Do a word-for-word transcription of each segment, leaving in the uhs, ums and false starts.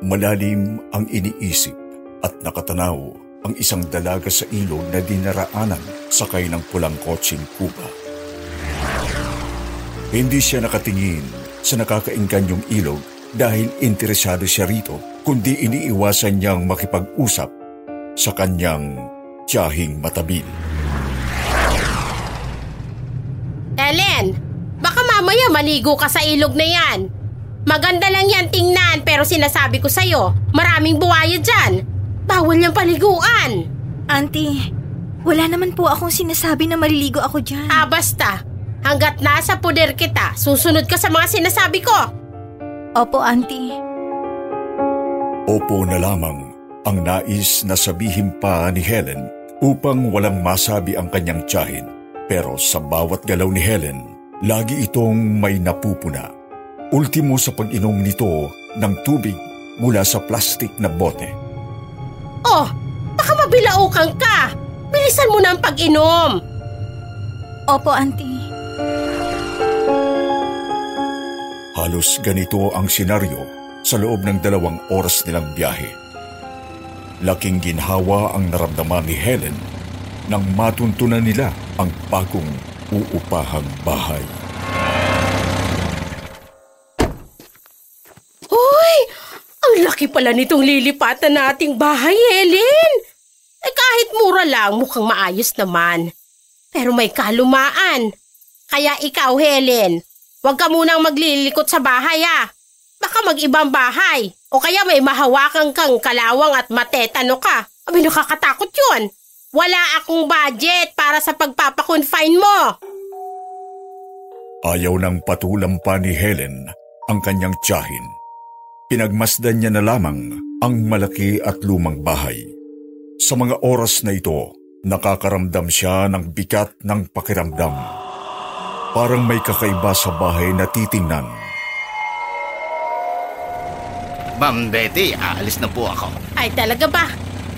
Malalim ang iniisip at nakatanaw ang isang dalaga sa ilog na dinaraanan sakay ng pulang kotseng kuba. Hindi siya nakatingin sa nakakaingkanyong ilog dahil interesado siya rito, kundi iniiwasan niyang makipag-usap sa kanyang tiyahing matabil. Helen, baka mamaya maligo ka sa ilog na yan. Maganda lang yan tingnan, pero sinasabi ko sa'yo, maraming buwaya dyan. Bawal niyang paliguan. Auntie, wala naman po akong sinasabi na maliligo ako dyan. Ah, basta. Hanggat nasa poder kita, susunod ka sa mga sinasabi ko. Opo, Auntie. Opo na lamang ang nais na sabihin pa ni Helen upang walang masabi ang kanyang tiyahin. Pero sa bawat galaw ni Helen, lagi itong may napupuna. Ultimo sa pag-inom nito ng tubig mula sa plastik na bote. Oh, baka mabilaukan ka! Bilisan mo na ang pag-inom! Opo, Auntie. Halos ganito ang senaryo sa loob ng dalawang oras nilang biyahe. Laking ginhawa ang naramdaman ni Helen nang matuntunan nila ang bagong uupahang bahay. Laki pala nitong lilipatan nating bahay, Helen. Eh kahit mura lang, mukhang maayos naman. Pero may kalumaan. Kaya ikaw, Helen, huwag ka munang maglilikot sa bahay ah. Baka mag-ibang bahay. O kaya may mahawakan kang kalawang at matetano ka. Abi, nakakatakot yun. Wala akong budget para sa pagpapakonfine mo. Ayaw nang patulang pa ni Helen ang kanyang tiyahin. Pinagmasdan niya na lamang ang malaki at lumang bahay. Sa mga oras na ito, nakakaramdam siya ng bigat ng pakiramdam. Parang may kakaiba sa bahay na titingnan. Ma'am Betty, aalis na po ako. Ay, talaga ba?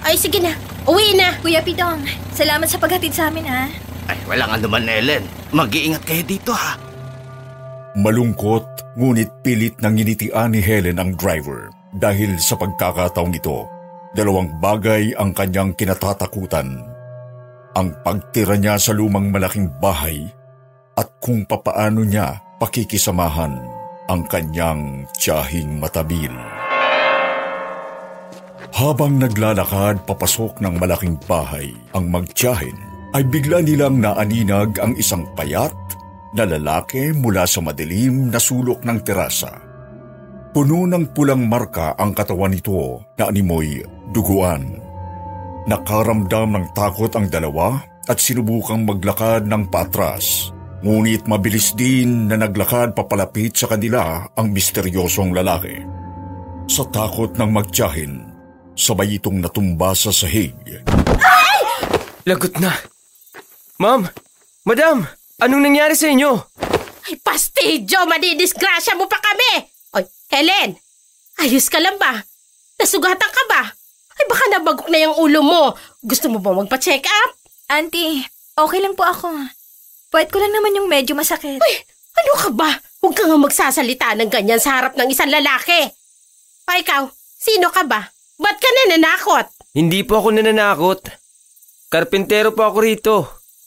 Ay, sige na. Uwi na. Kuya Pidong, salamat sa paghatid sa amin ha. Ay, walang anuman, Helen. Mag-iingat kayo dito ha. Malungkot, ngunit pilit nang nginitian ni Helen ang driver dahil sa pagkakataong ito. Dalawang bagay ang kanyang kinatatakutan. Ang pagtira niya sa lumang malaking bahay at kung papaano niya pakikisamahan ang kanyang tiyahing matabil. Habang naglalakad papasok ng malaking bahay ang magtiyahin, ay bigla nilang naaninag ang isang payat na lalaki mula sa madilim na sulok ng terasa. Puno ng pulang marka ang katawan nito na animoy duguan. Nakaramdam ng takot ang dalawa at sinubukang maglakad ng patras. Ngunit mabilis din na naglakad papalapit sa kanila ang misteryosong lalaki. Sa takot ng magtiyahin, sabay itong natumba sa sahig. Ay! Lagot na! Ma'am! Madam! Anong nangyari sa inyo? Ay, pastilyo! Madidisgrasya mo pa kami! Oy, Helen! Ayos ka lang ba? Nasugatan ka ba? Ay, baka nabagok na yung ulo mo. Gusto mo ba magpa-check up? Auntie, okay lang po ako. Puwet ko lang naman yung medyo masakit. Ay, ano ka ba? Huwag ka nga magsasalita ng ganyan sa harap ng isang lalaki. O ikaw, sino ka ba? Ba't ka nananakot? Hindi po ako nananakot. Karpintero po ako rito.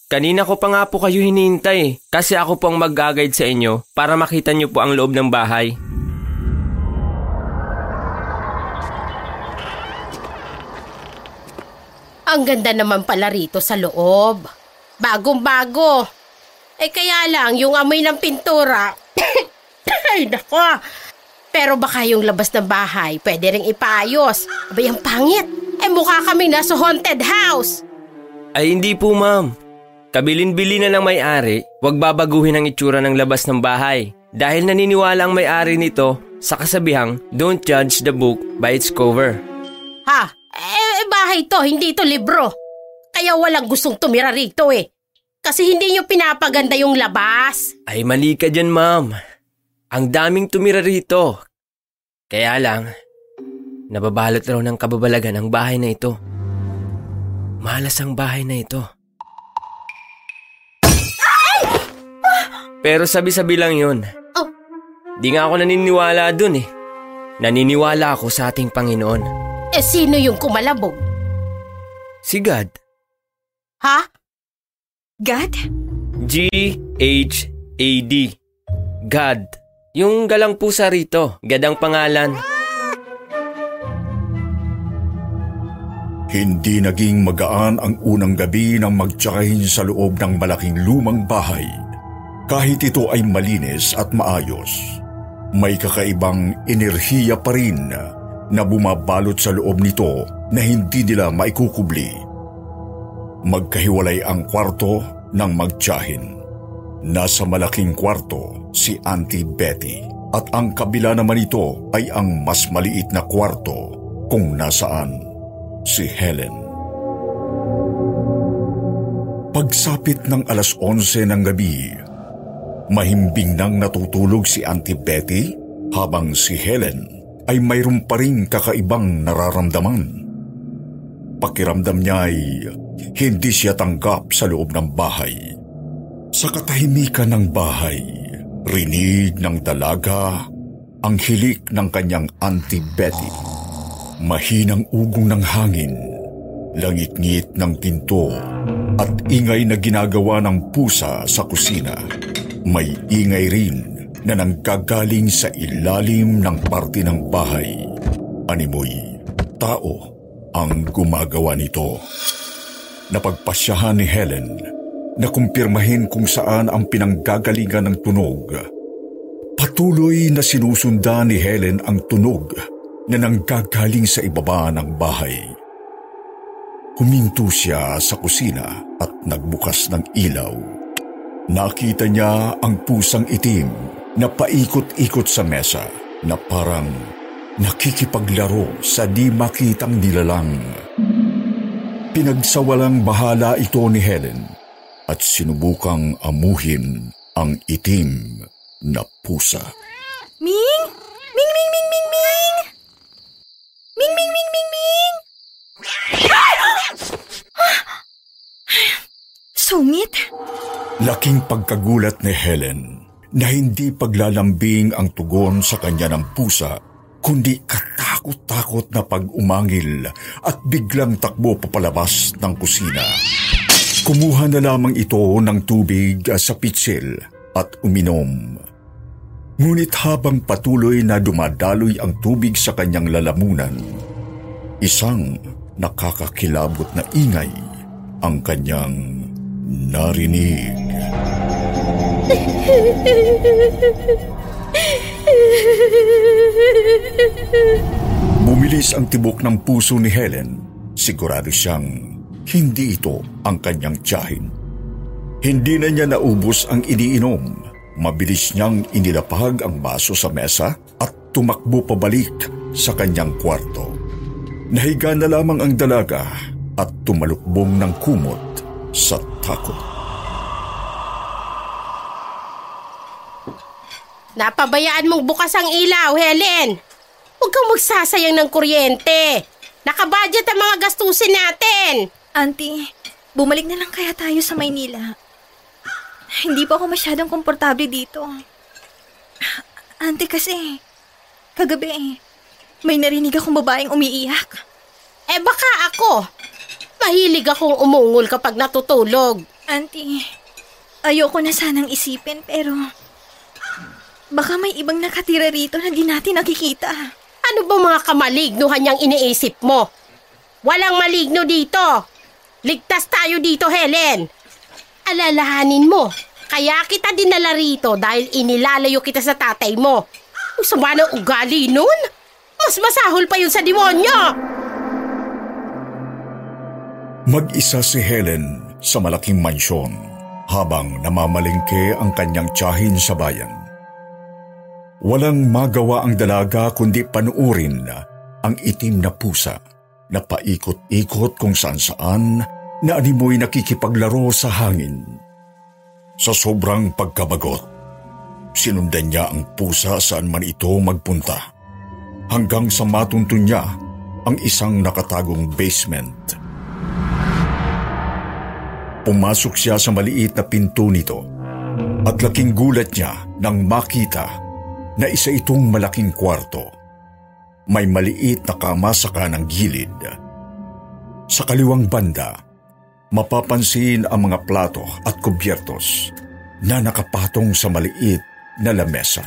Kanina ko pa nga po kayo hinihintay kasi ako po ang mag-guide sa inyo para makita niyo po ang loob ng bahay. Ang ganda naman pala rito sa loob. Bagong-bago. Eh kaya lang yung amoy ng pintura. Ay nako. Pero baka yung labas ng bahay pwede ring ipaayos. Abay ang pangit. Eh mukha kaming nasa haunted house. Ay hindi po ma'am. Tabilin-bili na ng may-ari, huwag babaguhin ang itsura ng labas ng bahay dahil naniniwala ang may-ari nito sa kasabihang don't judge the book by its cover. Ha? Eh, bahay to, hindi to libro. Kaya walang gustong tumira rito eh. Kasi hindi nyo pinapaganda yung labas. Ay mali ka dyan, ma'am. Ang daming tumira rito. Kaya lang, nababalot raw ng kababalagan ang bahay na ito. Malas ang bahay na ito. Pero sabi-sabi lang yun. Oh. Di nga ako naniniwala dun eh. Naniniwala ako sa ating Panginoon. Eh sino yung kumalabog? Si God. Ha? God? G H A D. God. Yung galang pusa rito. Gadang pangalan. Hindi naging magaan ang unang gabi nang magtsakahin sa loob ng malaking lumang bahay. Kahit ito ay malinis at maayos, may kakaibang enerhiya pa rin na bumabalot sa loob nito na hindi nila maikukubli. Magkahiwalay ang kwarto ng magtiyahin. Nasa malaking kwarto si Auntie Betty at ang kabila naman ito ay ang mas maliit na kwarto kung nasaan si Helen. Pagsapit ng alas onse ng gabi, mahimbing nang natutulog si Auntie Betty habang si Helen ay mayroon pa ring kakaibang nararamdaman. Pakiramdam niya ay hindi siya tanggap sa loob ng bahay. Sa katahimikan ng bahay, rinig ng dalaga ang hilik ng kanyang Auntie Betty. Mahinang ugong ng hangin, langit-ngit ng pinto at ingay na ginagawa ng pusa sa kusina. May ingay rin na nanggagaling sa ilalim ng parte ng bahay. Animoy, tao ang gumagawa nito. Napagpasyahan ni Helen na kumpirmahin kung saan ang pinanggagalingan ng tunog. Patuloy na sinusundan ni Helen ang tunog na nanggagaling sa ibaba ng bahay. Huminto siya sa kusina at nagbukas ng ilaw. Nakita niya ang pusang itim na paikot-ikot sa mesa na parang nakikipaglaro sa di makitang nilalang. Pinagsawalang bahala ito ni Helen at sinubukang amuhin ang itim na pusa. Ming! Ming, Ming, Ming, Ming, Ming! Ming, Ming, Ming, Ming, Ming! Sungit! Laking pagkagulat ni Helen na hindi paglalambing ang tugon sa kanya ng pusa, kundi katakot-takot na pag-umangil at biglang takbo papalabas ng kusina. Kumuha na lamang ito ng tubig sa pitsil at uminom. Ngunit habang patuloy na dumadaloy ang tubig sa kanyang lalamunan, isang nakakakilabot na ingay ang kanyang narinig. Bumilis ang tibok ng puso ni Helen. Sigurado siyang hindi ito ang kanyang tiyahin. Hindi na niya naubos ang iniinom. Mabilis niyang inilapag ang baso sa mesa at tumakbo pabalik sa kanyang kwarto. Nahiga na lamang ang dalaga at tumalukbong ng kumot sa takot. Napabayaan mong bukas ang ilaw, Helen. Huwag kang magsasayang ng kuryente. Nakabudget ang mga gastusin natin. Auntie, bumalik na lang kaya tayo sa Maynila. Hindi pa ako masyadong komportable dito. Auntie, kasi kagabi may narinig akong babaeng umiiyak. Eh baka ako. Mahilig akong umungol kapag natutulog. Auntie, ayoko na sanang isipin pero baka may ibang nakatira rito na di natin nakikita. Ano ba mga kamalignuhan niyang iniisip mo? Walang maligno dito. Ligtas tayo dito, Helen. Alalahanin mo, kaya kita dinala rito dahil inilalayo kita sa tatay mo. Ang sama ng ugali nun. Mas masahol pa yun sa demonyo. Mag-isa si Helen sa malaking mansyon habang namamalengke ang kanyang tiyahin sa bayan. Walang magawa ang dalaga kundi panuurin ang itim na pusa na paikot-ikot kung saan-saan na animoy nakikipaglaro sa hangin. Sa sobrang pagkabagot, sinundan niya ang pusa saan man ito magpunta, hanggang sa matuntun niya ang isang nakatagong basement. Pumasok siya sa maliit na pinto nito at laking gulat niya nang makita na isa itong malaking kwarto. May maliit na kama sa kanang gilid. Sa kaliwang banda, mapapansin ang mga plato at kubyertos na nakapatong sa maliit na lamesa.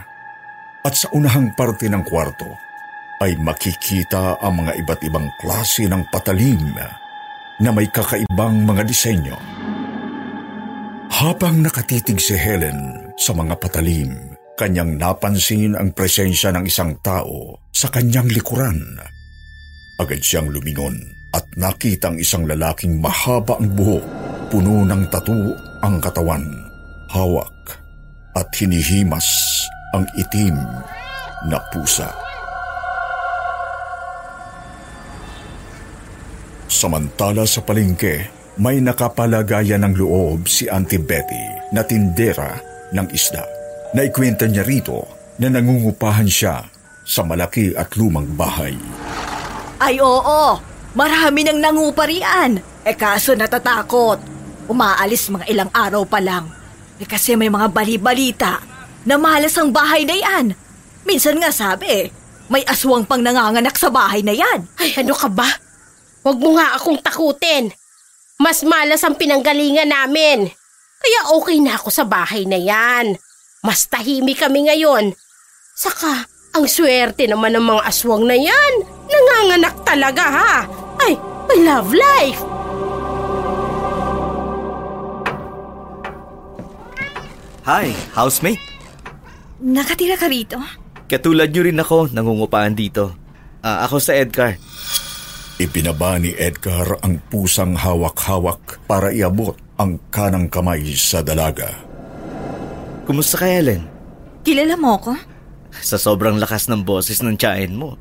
At sa unahang parte ng kwarto ay makikita ang mga iba't ibang klase ng patalim na may kakaibang mga disenyo. Habang nakatitig si Helen sa mga patalim, kanyang napansin ang presensya ng isang tao sa kanyang likuran. Agad siyang lumingon at nakita ang isang lalaking mahaba ang buhok, puno ng tattoo ang katawan, hawak at hinihimas ang itim na pusa. Samantala sa palengke, may nakapalagayan ng loob si Auntie Betty na tindera ng isda. Naikwenta niya rito na nangungupahan siya sa malaki at lumang bahay. Ay oo, marami nang nangupa riyan. E kaso natatakot. Umaalis mga ilang araw pa lang. E kasi may mga balibalita na mahalas ang bahay na yan. Minsan nga sabi, may aswang pang nanganganak sa bahay na yan. Ay ano ka ba? Huwag mo nga akong takutin. Mas malas ang pinanggalingan namin. Kaya okay na ako sa bahay na yan. Mas tahimik kami ngayon. Saka, ang swerte naman ng mga aswang na yan. Nanganganak talaga ha. Ay, my love life. Hi, housemate. Nakatira ka rito? Katulad niyo rin ako, nangungupaan dito. Uh, ako sa Edgar. Ibinaba ni Edgar ang pusang hawak-hawak para iabot ang kanang kamay sa dalaga. Kumusta ka, Helen? Kilala mo ako? Sa sobrang lakas ng boses ng tiyahin mo,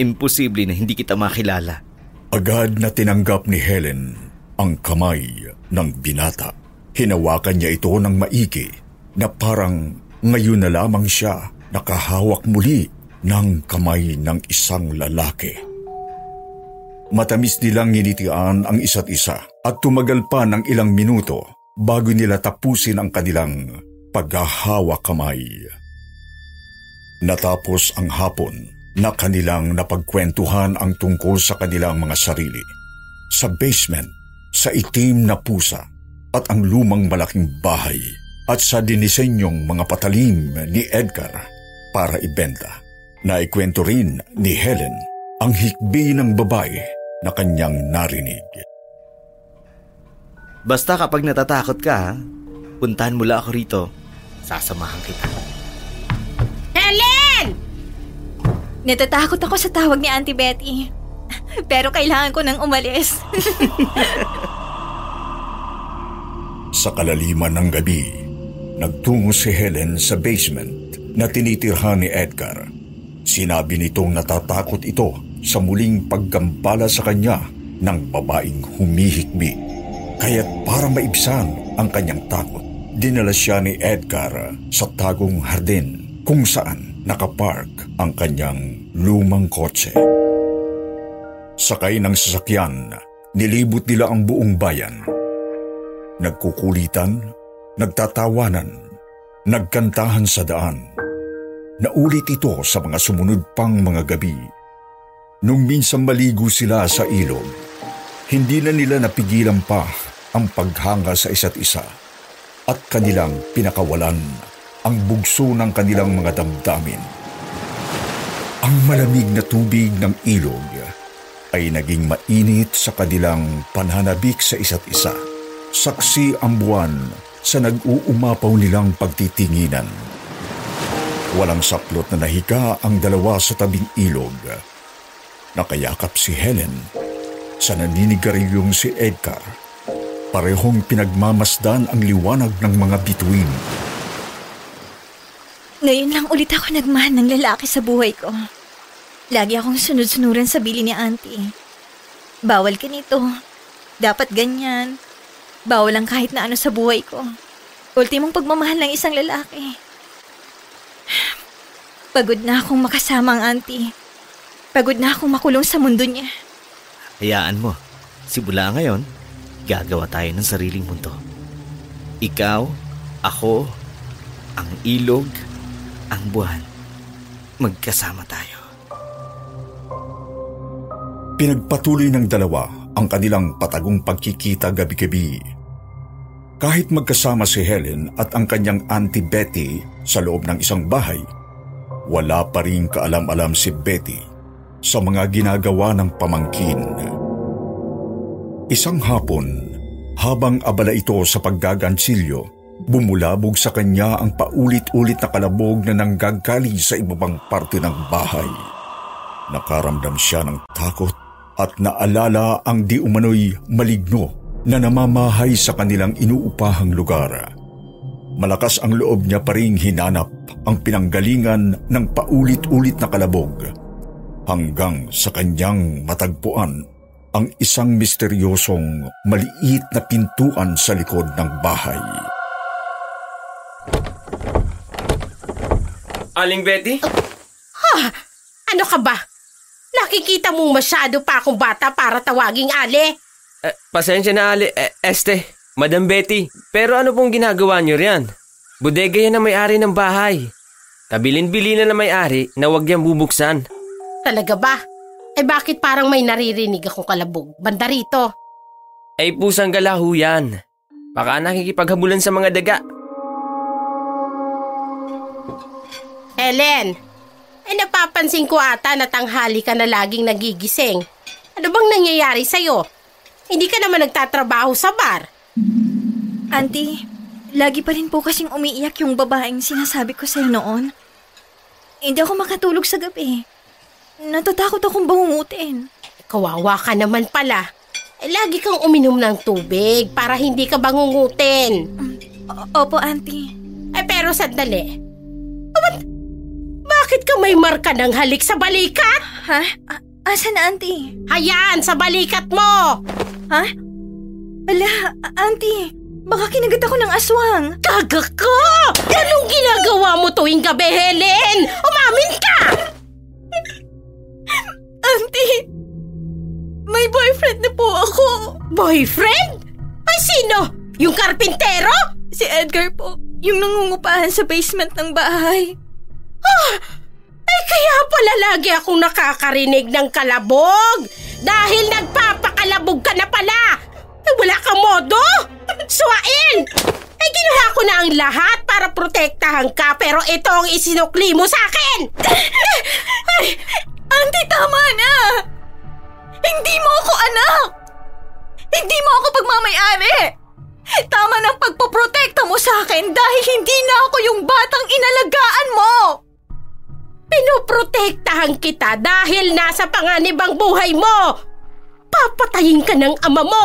imposible na hindi kita makilala. Agad na tinanggap ni Helen ang kamay ng binata. Hinawakan niya ito ng maigi na parang ngayon na lamang siya nakahawak muli ng kamay ng isang lalaki. Matamis nilang nginitian ang isa't isa at tumagal pa ng ilang minuto bago nila tapusin ang kanilang paghahawak kamay. Natapos ang hapon na kanilang napagkwentuhan ang tungkol sa kanilang mga sarili, sa basement, sa itim na pusa at ang lumang malaking bahay at sa dinisenyong mga patalim ni Edgar para ibenta. Naikwento rin ni Helen ang hikbi ng babae na kanyang narinig. Basta kapag natatakot ka, puntahan mo lang ako rito. Sasamahan kita. Helen! Natatakot ako sa tawag ni Auntie Betty. Pero kailangan ko nang umalis. Sa kalaliman ng gabi, nagtungo si Helen sa basement na tinitirhan ni Edgar. Sinabi nitong natatakot ito sa muling paggambala sa kanya ng babaeng humihikbi. Kaya't para maibsan ang kanyang takot, dinala siya ni Edgar sa tagong hardin kung saan nakapark ang kanyang lumang kotse. Sakay ng sasakyan, nilibot nila ang buong bayan. Nagkukulitan, nagtatawanan, nagkantahan sa daan. Naulit ito sa mga sumunod pang mga gabi. Nung minsan maligo sila sa ilog, hindi na nila napigilan pa ang paghanga sa isa't isa at kanilang pinakawalan ang bugso ng kanilang mga damdamin. Ang malamig na tubig ng ilog ay naging mainit sa kanilang panhanabik sa isa't isa. Saksi ang buwan sa nag-uumapaw nilang pagtitinginan. Walang saplot na nahiga ang dalawa sa tabing ilog. Nakayakap si Helen sa naninigaryong si Edgar Parehong pinagmamasdan ang liwanag ng mga bituin. Ngayon lang ulit ako nagmahal ng lalaki sa buhay ko. Lagi akong sunod-sunuran sa bili ni auntie. Bawal ka nito. Dapat ganyan. Bawal lang kahit na ano sa buhay ko. Ultimong pagmamahal ng isang lalaki. Pagod na akong makasama ang auntie. Pagod na akong makulong sa mundo niya. Hayaan mo. Simula ngayon, gagawa tayo ng sariling mundo. Ikaw, ako, ang ilog, ang buwan. Magkasama tayo. Pinagpatuloy ng dalawa ang kanilang patagong pagkikita gabi-gabi. Kahit magkasama si Helen at ang kanyang Auntie Betty sa loob ng isang bahay, wala pa rin kaalam-alam si Betty sa mga ginagawa ng pamangkin. Isang hapon, habang abala ito sa paggagansilyo, bumulabog sa kanya ang paulit-ulit na kalabog na nanggagaling sa ibabang parte ng bahay. Nakaramdam siya ng takot at naalala ang di umano'y maligno na namamahay sa kanilang inuupahang lugar. Malakas ang loob niya pa ring hinanap ang pinanggalingan ng paulit-ulit na kalabog hanggang sa kanyang matagpuan ang isang misteryosong maliit na pintuan sa likod ng bahay. Aling Betty? Uh, ha? Ano ka ba? Nakikita mong masyado pa akong bata para tawaging Ale. Uh, pasensya na Ale, eh, este, Madam Betty. Pero ano pong ginagawa niyo riyan? Bodega yan ang may-ari ng bahay. Kabilin-bilin na may-ari na huwag yan bubuksan. Talaga ba? Eh bakit parang may naririnig akong kalabog? Banda rito. Ay pusang galaho yan. Baka nakikipaghabulan sa mga daga. Helen, eh napapansin ko ata na tanghali ka na laging nagigising. Ano bang nangyayari sa'yo? Hindi ka naman nagtatrabaho sa bar. Auntie, lagi pa rin po kasing umiiyak yung babaeng sinasabi ko sa'yo noon. Hindi ako makatulog sa gabi. Natatakot akong bangungutin. Kawawa ka naman pala. Lagi kang uminom ng tubig para hindi ka bangungutin. O- Opo, Auntie. Eh, pero sandali. But, bakit ka may marka ng halik sa balikat? Ha? A- asan, Auntie? Hayaan, sa balikat mo! Ha? Ala, Auntie, baka kinagat ako ng aswang. Gaga ka! Anong ginagawa mo tuwing gabi, Helen? Umamin ka! Auntie, may boyfriend na po ako. Boyfriend? Ay, sino? Yung karpintero? Si Edgar po, yung nangungupahan sa basement ng bahay. Oh, ay kaya pala lagi akong nakakarinig ng kalabog. Dahil nagpapakalabog ka na pala. Ay, wala kang modo. Suwain! Ay, ginawa ko na ang lahat para protektahan ka, pero ito ang isinukli mo sa akin. Ay! Auntie, tama na! Hindi mo ako anak! Hindi mo ako pagmamayari! Tama ng pagpoprotekta mo sa akin dahil hindi na ako yung batang inalagaan mo! Pinoprotektahan kita dahil nasa panganib ang buhay mo! Papatayin ka ng ama mo!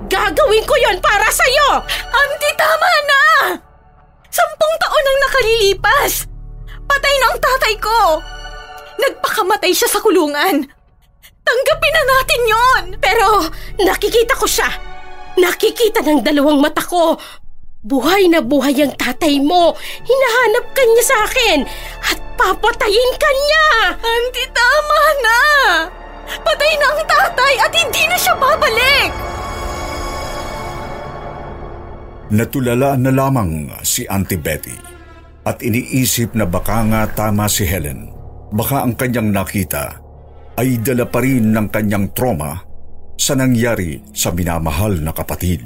gagawin ko yon para sa'yo! Auntie, tama na! Sampung taon ang nakalilipas! Patay na ang tatay ko! Nagpakamatay siya sa kulungan! Tanggapin na natin yon. Pero nakikita ko siya! Nakikita ng dalawang mata ko. Buhay na buhay ang tatay mo. Hinahanap ka niya sa akin at papatayin ka niya. Auntie, tama na. Patay na ang tatay at hindi na siya babalik. Natulala na lamang si Auntie Betty at iniisip na baka nga tama si Helen. Baka ang kanyang nakita ay dala pa rin ng kanyang trauma sa nangyari sa minamahal na kapatid.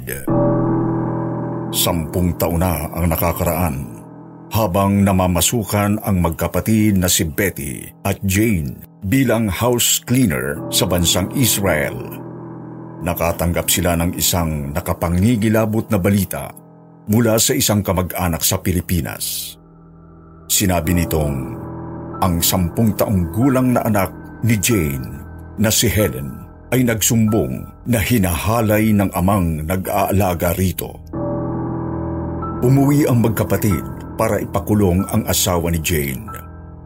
Sampung taon na ang nakakaraan habang namamasukan ang magkapatid na si Betty at Jane bilang house cleaner sa bansang Israel. Nakatanggap sila ng isang nakapangingilabot na balita mula sa isang kamag-anak sa Pilipinas. Sinabi nitong ang sampung taong gulang na anak ni Jane na si Helen ay nagsumbong na hinahalay ng amang nag-aalaga rito. Umuwi ang magkapatid para ipakulong ang asawa ni Jane.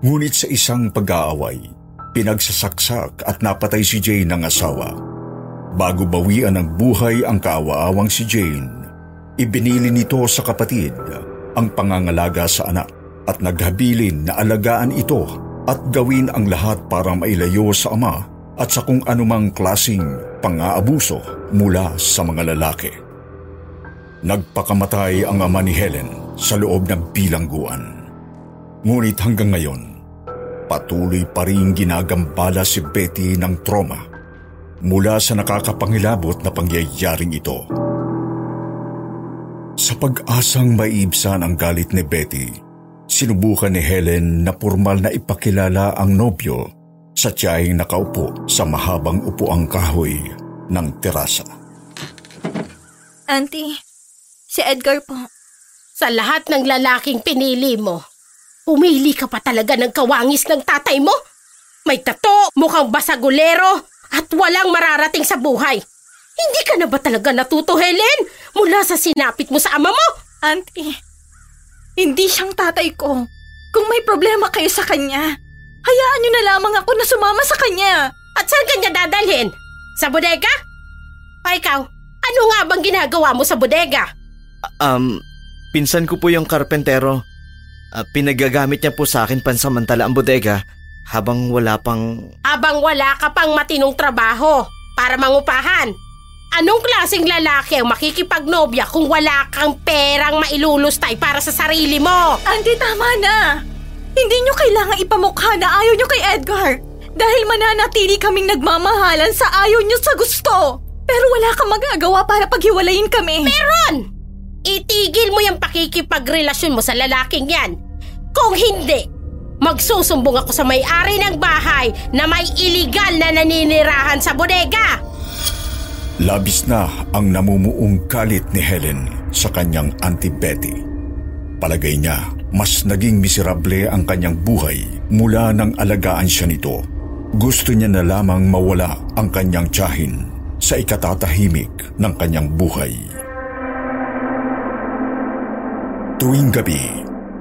Ngunit sa isang pag-aaway, pinagsasaksak at napatay si Jane ng asawa. Bago bawian ng buhay ang kaawaawang si Jane, ibinili nito sa kapatid ang pangangalaga sa anak at naghabilin na alagaan ito at gawin ang lahat para mailayo sa ama at sa kung anumang klasing pang-aabuso mula sa mga lalaki. Nagpakamatay ang ama ni Helen sa loob ng bilangguan. Ngunit hanggang ngayon, patuloy pa rin ginagambala si Betty ng trauma mula sa nakakapangilabot na pangyayaring ito. Sa pag-asang maibsan ang galit ni Betty, sinubukan ni Helen na pormal na ipakilala ang nobyo sa tiyahing nakaupo sa mahabang upuang kahoy ng terasa. Auntie, si Edgar po. Sa lahat ng lalaking pinili mo, umili ka pa talaga ng kawangis ng tatay mo? May tato, mukhang basagulero, at walang mararating sa buhay. Hindi ka na ba talaga natuto, Helen, mula sa sinapit mo sa ama mo? Auntie, hindi siyang tatay ko. Kung may problema kayo sa kanya, hayaan niyo na lamang ako na sumama sa kanya. At saan kanya dadalhin? Sa bodega? Pa ikaw, ano nga bang ginagawa mo sa bodega? Um, pinsan ko po yung karpentero. Uh, pinagagamit niya po sa akin pansamantala ang bodega habang wala pang... Habang wala ka pang matinong trabaho para mangupahan. Anong klaseng lalaki ang makikipagnobya kung wala kang perang mailulustay para sa sarili mo? Auntie, tama na. Hindi niyo kailangan ipamukha na ayaw niyo kay Edgar dahil mananatili kaming nagmamahalan sa ayaw niyo sa gusto. Pero wala kang magagawa para paghiwalayin kami. Meron! Itigil mo yung pakikipagrelasyon mo sa lalaking yan. Kung hindi, magsusumbong ako sa may-ari ng bahay na may iligal na naninirahan sa bodega. Labis na ang namumuong galit ni Helen sa kanyang Auntie Betty. Palagay niya, mas naging miserable ang kanyang buhay mula nang alagaan siya nito. Gusto niya na lamang mawala ang kanyang tiyahin sa ikatatahimik ng kanyang buhay. Tuwing gabi,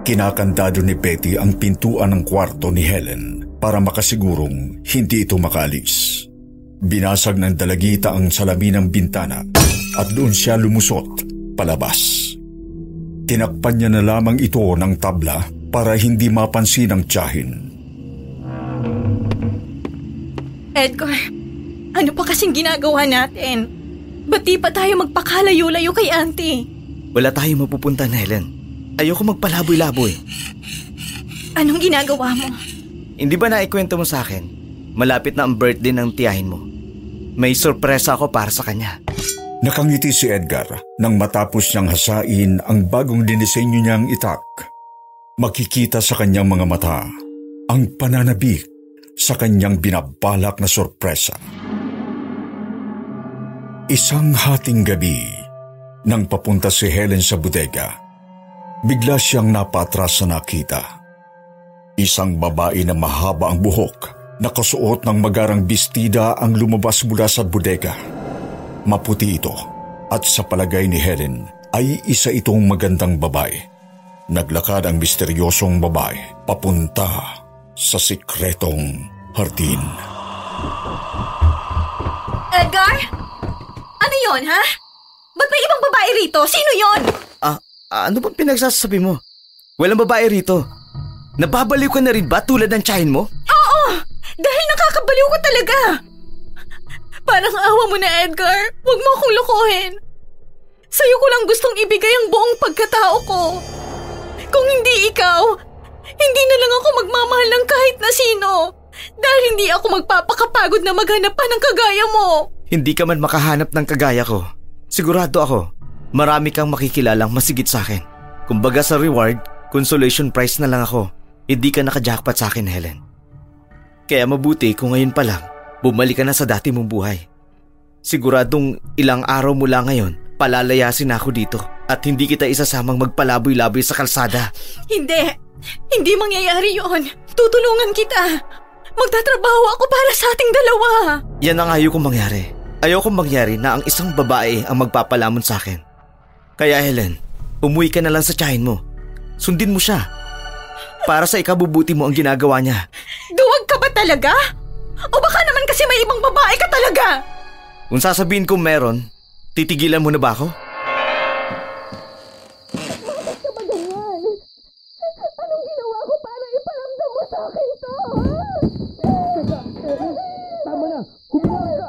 kinakandado ni Betty ang pintuan ng kwarto ni Helen para makasigurong hindi ito makaalis. Binasag ng dalagita ang salamin ng bintana at doon siya lumusot palabas. Tinakpan niya na lamang ito ng tabla para hindi mapansin ang tiyahin. Edgar, ano pa kasing ginagawa natin? Ba't di pa tayo magpakalayo-layo kay Auntie? Wala tayong mapupunta, Helen. Ayoko magpalaboy-laboy. Anong ginagawa mo? Hindi ba naikwento mo sa akin? Malapit na ang birthday ng tiyahin mo. May sorpresa ako para sa kanya. Nakangiti si Edgar nang matapos niyang hasain ang bagong dinisenyo niyang itak. Makikita sa kanyang mga mata ang pananabik sa kanyang binabalak na sorpresa. Isang hating gabi nang papunta si Helen sa bodega, bigla siyang napatras na nakita. Isang babae na mahaba ang buhok, nakasuot ng magarang bestida ang lumabas mula sa bodega. Maputi ito at sa palagay ni Helen ay isa itong magandang babae. Naglakad ang misteryosong babae papunta sa sikretong hardin. Edgar? Ano yun, ha? Ba't may ibang babae rito? Sino yon? Ah, ano bang pinagsasabi mo? Walang babae rito. Nababaliw ka na rin ba tulad ng tiyahin mo? Oo, dahil nakakabaliw ko talaga. Parang awa mo na, Edgar. Huwag mo akong lukuhin. Sa'yo ko lang gustong ibigay ang buong pagkatao ko. Kung hindi ikaw, hindi na lang ako magmamahal ng kahit na sino. Dahil hindi ako magpapakapagod na maghanap pa ng kagaya mo. Hindi ka man makahanap ng kagaya ko. Sigurado ako, marami kang makikilalang masigit sa akin. Kumbaga sa reward, consolation prize na lang ako. Hindi ka nakajackpot sa akin, Helen. Kaya mabuti kung ngayon pa lang, bumalik ka na sa dati mong buhay. Siguradong ilang araw mula ngayon, palalayasin ako dito at hindi kita isasamang magpalaboy-laboy sa kalsada. Hindi. Hindi mangyayari yon. Tutulungan kita. Magtatrabaho ako para sa ating dalawa. Yan ang ayaw kong mangyari. Ayaw kong mangyari na ang isang babae ang magpapalamon sa akin. Kaya Helen, umuwi ka na lang sa tiyahin mo. Sundin mo siya. Para sa ikabubuti mo ang ginagawa niya. Duwag ka ba talaga? O baka naman kasi may ibang babae ka talaga? Kung sasabihin ko meron, titigilan mo na ba ako? Bakit ka ba ganyan? Anong ginawa ko para iparamdam mo sa akin to? Teka, Helen, tama na! Humilang ka!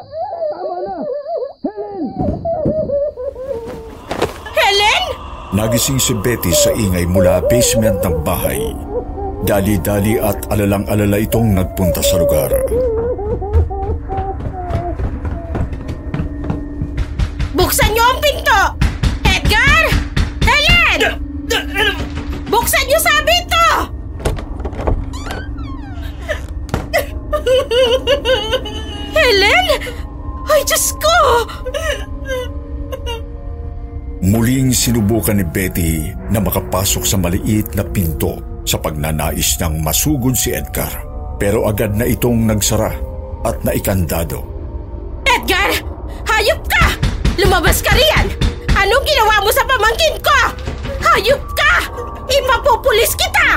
Tama na! Helen! Helen! Nagising si Betty sa ingay mula basement ng bahay. Dali-dali at alalang-alala itong nagpunta sa lugar. Buksan niyo ang pinto! Edgar! Helen! Buksan niyo sabi ito! Helen! Ay, Diyos ko! Muling sinubukan ni Betty na makapasok sa maliit na pinto sa pagnanais ng masugod si Edgar. Pero agad na itong nagsara at naikandado. Edgar! Hayop ka! Lumabas ka riyan! Anong ginawa mo sa pamangkin ko? Hayop ka! Ipapupulis kita!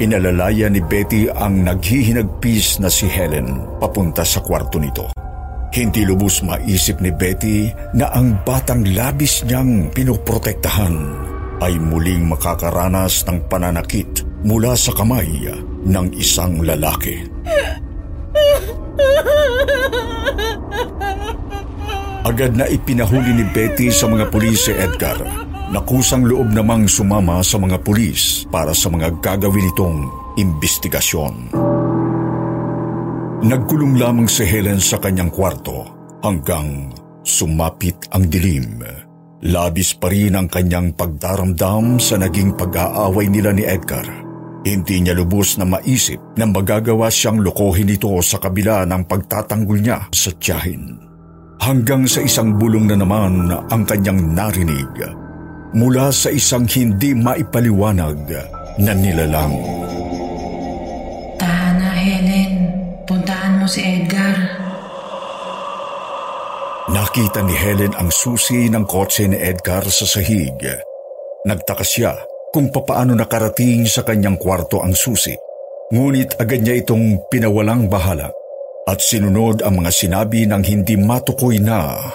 Inalalaya ni Betty ang naghihinagpis na si Helen papunta sa kwarto nito. Hindi lubos maisip ni Betty na ang batang labis niyang pinoprotektahan ay muling makakaranas ng pananakit mula sa kamay ng isang lalaki. Agad na ipinahuli ni Betty sa mga pulis si Edgar, na kusang loob namang sumama sa mga pulis para sa mga gagawin itong imbestigasyon. Nagkulong lamang si Helen sa kanyang kwarto hanggang sumapit ang dilim. Labis pa rin ang kanyang pagdaramdam sa naging pag-aaway nila ni Edgar. Hindi niya lubos na maisip na magagawa siyang lokohin ito sa kabila ng pagtatanggol niya sa tiyahin. Hanggang sa isang bulong na naman ang kanyang narinig mula sa isang hindi maipaliwanag na nilalang. Tahan na, Helen. Puntahan mo si Edgar. Nakita ni Helen ang susi ng kotse ni Edgar sa sahig. Nagtaka siya kung papaano nakarating sa kanyang kwarto ang susi. Ngunit agad niya itong pinawalang bahala at sinunod ang mga sinabi ng hindi matukoy na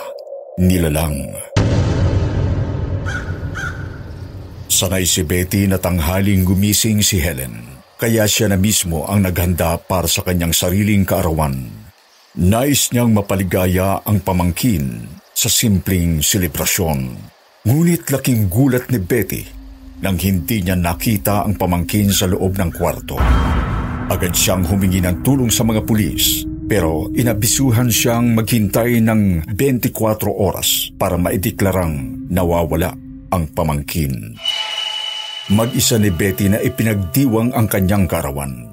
nilalang. Sanay si Betty na tanghaling gumising si Helen, kaya siya na mismo ang naghanda para sa kanyang sariling kaarawan. Nais niyang mapaligaya ang pamangkin sa simpleng selebrasyon. Ngunit laking gulat ni Betty nang hindi niya nakita ang pamangkin sa loob ng kwarto. Agad siyang humingi ng tulong sa mga pulis, pero inabisuhan siyang maghintay ng twenty-four oras para maideklarang nawawala ang pamangkin. Mag-isa ni Betty na ipinagdiwang ang kanyang kaarawan.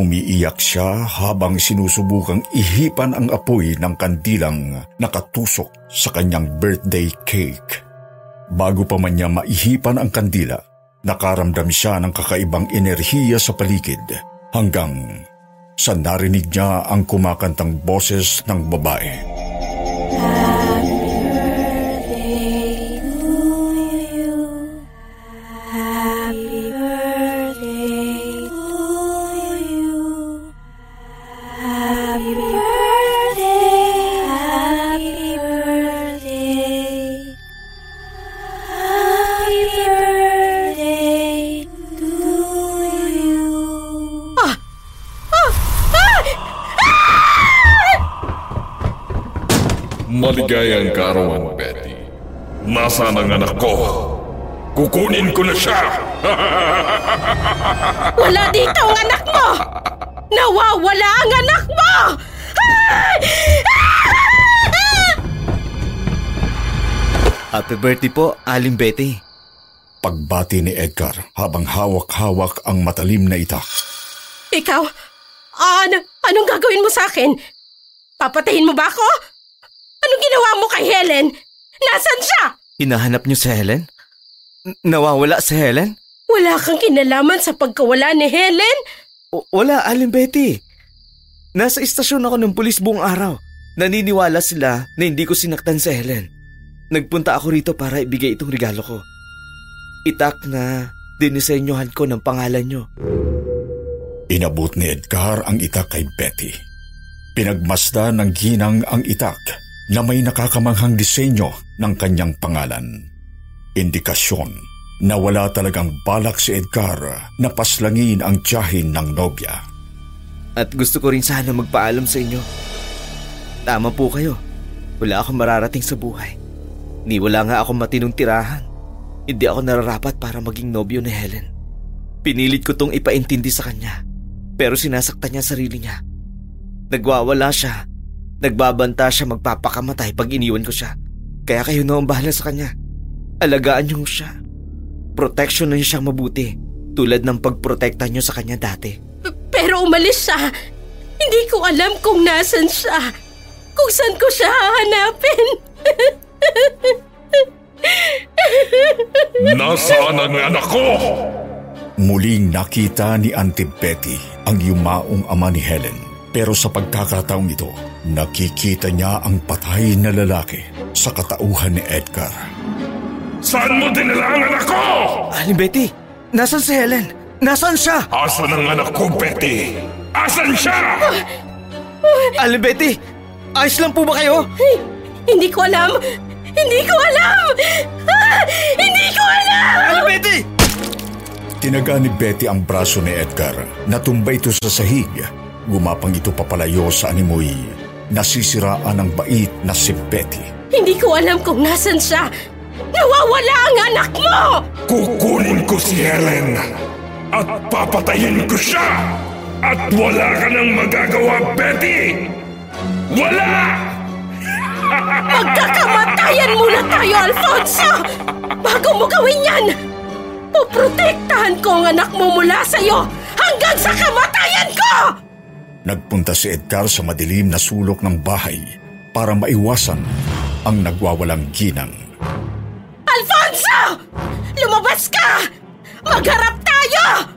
Umiiyak siya habang sinusubukang ihipan ang apoy ng kandilang nakatusok sa kanyang birthday cake. Bago pa man niya maihipan ang kandila, nakaramdam siya ng kakaibang enerhiya sa paligid hanggang sa narinig niya ang kumakantang boses ng babae. Happy birthday to you. Happy birthday. Happy birthday, happy birthday Maligayang kaarawan, Betty. Nasaan ang anak ko? Kukunin ko na siya! Wala dito ang anak mo! Nawawala ang anak mo! Happy birthday po, Aling Betty. Pagbati ni Edgar habang hawak-hawak ang matalim na itak. Ikaw? An- anong gagawin mo sa akin? Papatayin mo ba ako? Anong ginawa mo kay Helen? Nasaan siya? Hinahanap niyo si Helen? N- nawawala si Helen? Wala kang kinalaman sa pagkawala ni Helen? O- wala, Aling Betty. Nasa istasyon ako ng pulis buong araw. Naniniwala sila na hindi ko sinaktan si Helen. Nagpunta ako rito para ibigay itong regalo ko. Itak na dinisenyohan ko ng pangalan niyo. Inabot ni Edgar ang itak kay Betty. Pinagmasda ng ginang ang itak na may nakakamanghang disenyo ng kanyang pangalan. Indikasyon na wala talagang balak si Edgar na paslangin ang tiyahin ng nobya. At gusto ko rin sana magpaalam sa inyo. Tama po kayo. Wala akong mararating sa buhay. Ni wala nga akong matinong tirahan. Hindi ako nararapat para maging nobyo ni Helen. Pinilit ko tong ipaintindi sa kanya. Pero sinasaktan niya sarili niya. Nagwawala siya. Nagbabanta siya magpapakamatay pag iniwan ko siya. Kaya kayo na ang bahala sa kanya. Alagaan niyo siya. Protection na niyo siyang mabuti. Tulad ng pagprotekta niyo sa kanya dati. Pero umalis siya. Hindi ko alam kung nasan siya. Kung saan ko siya hahanapin. Nasaan ang anak ko? Muling nakita ni Auntie Betty ang yumaong ama ni Helen. Pero sa pagkakataong ito, nakikita niya ang patay na lalaki sa katauhan ni Edgar. Saan mo dinala ang anak ko? Aling Betty, nasaan si Helen? Nasaan siya? Asan ang anak ko, Betty? Asan siya? Aling Betty, ayos lang po ba kayo? Hey, hindi ko alam. Hindi ko alam. Ah, hindi ko alam. Aling Betty! Tinaga ni Betty ang braso ni Edgar. Natumba ito sa sahig. Gumapang ito papalayo sa animoy. Nasisiraan ang bait na si Betty. Hindi ko alam kung nasan siya. Nawawala ang anak mo! Kukunin ko si Helen at papatayin ko siya. At wala ka nang magagawa, Betty! Wala! Magkakamatayan muna tayo, Alfonso! Bago mo gawin yan! Poprotektahan ko ang anak mo mula sa'yo hanggang sa kamatayan ko! Nagpunta si Edgar sa madilim na sulok ng bahay para maiwasan ang nagwawalang ginang. Alfonso! Lumabas ka! Magharap tayo!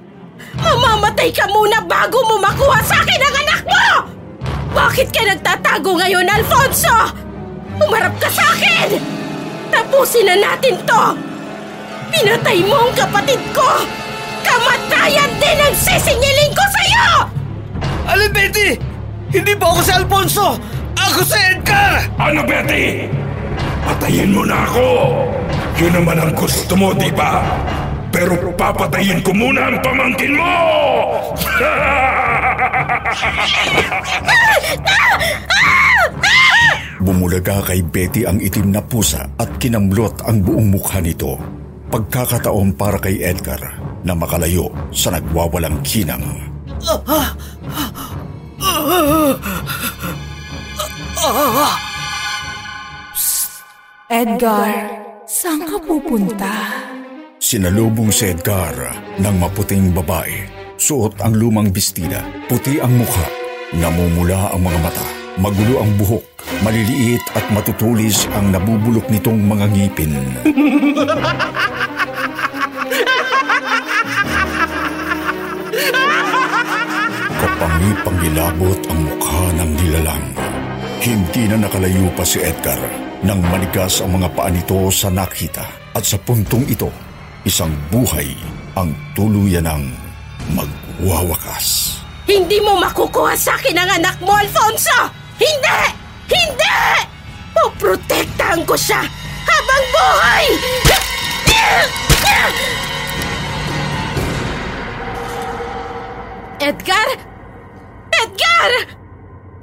Mamamatay ka muna bago mo makuha sa'kin ang anak mo! Bakit ka nagtatago ngayon, Alfonso? Umarap ka sa'kin! Tapusin na natin to! Pinatay mo ang kapatid ko! Kamatayan din ang sisingiling ko sa'yo! Aling Betty! Hindi ba ako si Alfonso? Ako si Edgar! Ano, Betty? Patayin mo na ako! Yun naman ang gusto mo, di ba? Pero papatayin ko muna ang pamangkin mo! Bumulaga kay Betty ang itim na pusa at kinamlot ang buong mukha nito. Pagkakataon para kay Edgar na makalayo sa nagwawalang kinang. Psst! Edgar, saan ka pupunta? Sinalubong si Edgar ng maputing babae. Suot ang lumang bestida, puti ang mukha, namumula ang mga mata, magulo ang buhok, maliliit at matutulis ang nabubulok nitong mga ngipin. Kapangipangilabot ang mukha ng nilalang. Hindi na nakalayo pa si Edgar nang manigas ang mga paa nito sa nakita. At sa puntong ito, isang buhay ang tuluyan ng magwawakas. Hindi mo makukuha sa akin ang anak mo, Alfonso! Hindi! Hindi! Poprotektahan ko siya habang buhay! Edgar! Edgar!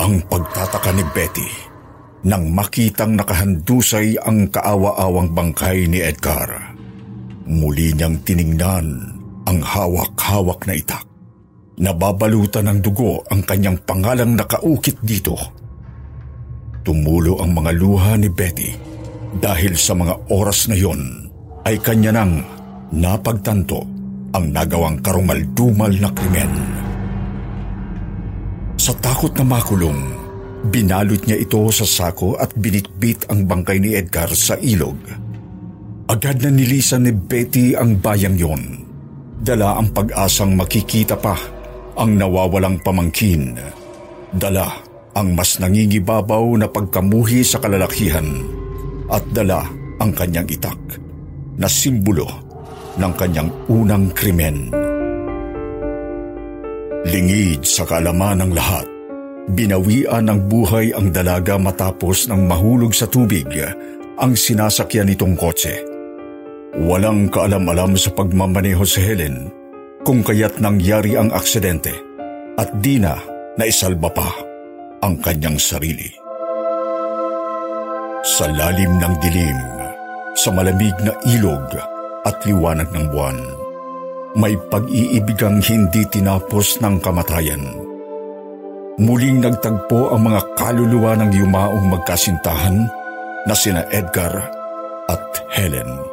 Ang pagtataka ni Betty nang makitang nakahandusay ang kaawa-awang bangkay ni Edgar. Muli niyang tiningnan ang hawak-hawak na itak. Nababalutan ng dugo ang kanyang pangalang nakaukit dito. Tumulo ang mga luha ni Betty dahil sa mga oras na yon ay kanya nang napagtanto ang nagawang karumal-dumal na krimen. Sa takot na makulong, binalot niya ito sa sako at binitbit ang bangkay ni Edgar sa ilog. Agad na nilisan ni Betty ang bayang yon, dala ang pag-asang makikita pa ang nawawalang pamangkin, dala ang mas nangingibabaw na pagkamuhi sa kalalakihan, at dala ang kanyang itak na simbolo ng kanyang unang krimen. Lingid sa kaalaman ng lahat, binawian ng buhay ang dalaga matapos ng mahulog sa tubig ang sinasakyan nitong kotse. Walang kaalam-alam sa pagmamaneho si Helen kung kaya't nangyari ang aksidente at di na naisalba pa ang kanyang sarili. Sa lalim ng dilim, sa malamig na ilog at liwanag ng buwan, may pag-iibigang hindi tinapos ng kamatayan. Muling nagtagpo ang mga kaluluwa ng yumaong magkasintahan na sina Edgar at Helen.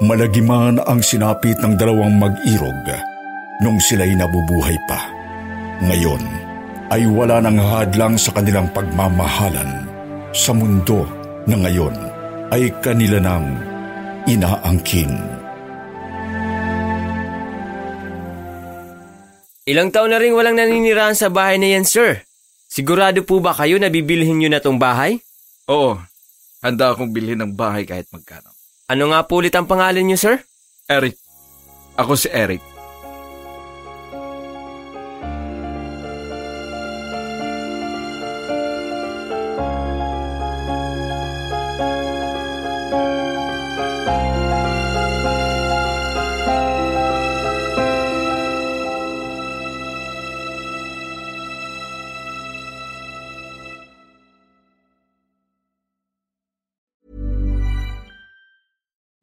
Malagiman ang sinapit ng dalawang mag-irog nung sila'y nabubuhay pa. Ngayon ay wala nang hadlang sa kanilang pagmamahalan sa mundo na ngayon ay kanila nang inaangkin. Ilang taon na rin walang naninirahan sa bahay na yan, sir. Sigurado po ba kayo na bibilhin nyo na tong bahay? Oo, handa akong bilhin ng bahay kahit magkano. Ano nga po ulit ang pangalan niyo, sir? Eric. Ako si Eric.